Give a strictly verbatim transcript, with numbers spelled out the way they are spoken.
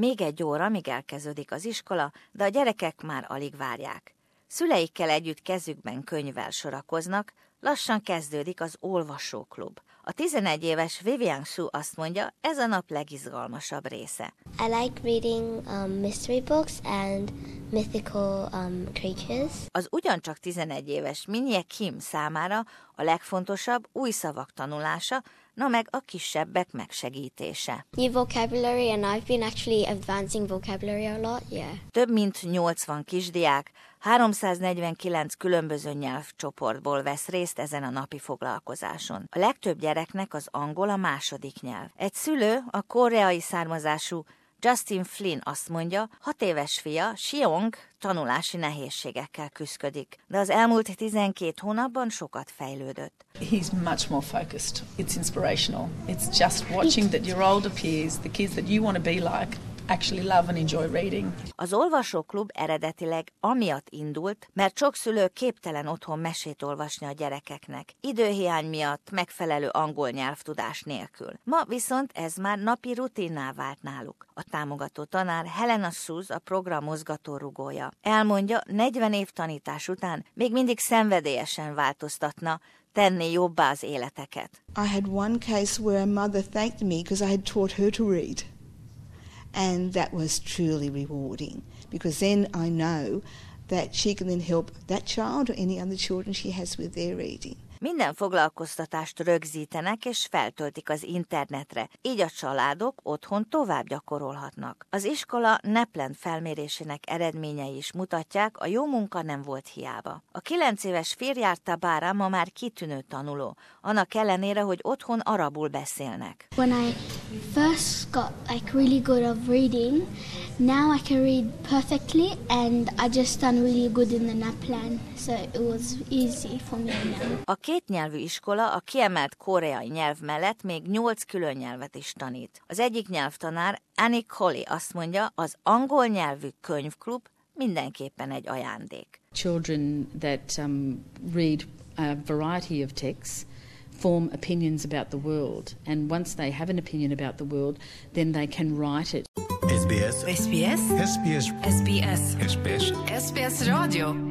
Még egy óra, míg elkezdődik az iskola, de a gyerekek már alig várják. Szüleikkel együtt kezükben könyvvel sorakoznak, lassan kezdődik az olvasóklub. A tizenegy éves Vivian Su azt mondja, ez a nap legizgalmasabb része. I like reading um, mystery books and mythical um, creatures. Az ugyancsak tizenegy éves Minjie Kim számára a legfontosabb új szavak tanulása, na meg a kisebbek megsegítése. New vocabulary and I've been actually advancing vocabulary a lot, yeah. Több mint nyolcvan kisdiák háromszáznegyvenkilenc különböző nyelvcsoportból vesz részt ezen a napi foglalkozáson. A legtöbb gyereknek az angol a második nyelv. Egy szülő, a koreai származású Justin Flynn azt mondja, hat éves fia, Xiong, tanulási nehézségekkel küszködik, de az elmúlt tizenkét hónapban sokat fejlődött. He's much more focused. It's inspirational. It's just watching that your older peers, the kids that you want to be like, actually love and enjoy reading. Az olvasóklub eredetileg amiatt indult, mert sok szülő képtelen otthon mesét olvasni a gyerekeknek, időhiány miatt, megfelelő angol nyelvtudás nélkül. Ma viszont ez már napi rutinná vált náluk. A támogató tanár Helena Szuz a program mozgatórugója. Elmondja, negyven év tanítás után még mindig szenvedélyesen változtatna, tenni jobbá az életeket. I had one case where a mother thanked me because I had taught her to read. And that was truly rewarding because then I know that she can then help that child or any other children she has with their reading. Minden foglalkoztatást rögzítenek és feltöltik az internetre, így a családok otthon tovább gyakorolhatnak. Az iskola NAPLAN felmérésének eredményei is mutatják, a jó munka nem volt hiába. A kilenc éves Fejarta Bara ma már kitűnő tanuló, annak ellenére, hogy otthon arabul beszélnek. When I first got like really good at reading, now I can read perfectly and I just done really good in the NAPLAN, so it was easy for me now. A kétnyelvű iskola a kiemelt koreai nyelv mellett még nyolc külön nyelvet is tanít. Az egyik nyelvtanár, Annie Colley azt mondja, az angol nyelvű könyvklub mindenképpen egy ajándék. Children that um, read a variety of texts form opinions about the world, and once they have an opinion about the world, then they can write it. es bé es. es bé es. es bé es. es bé es. es bé es. es bé es. Radio.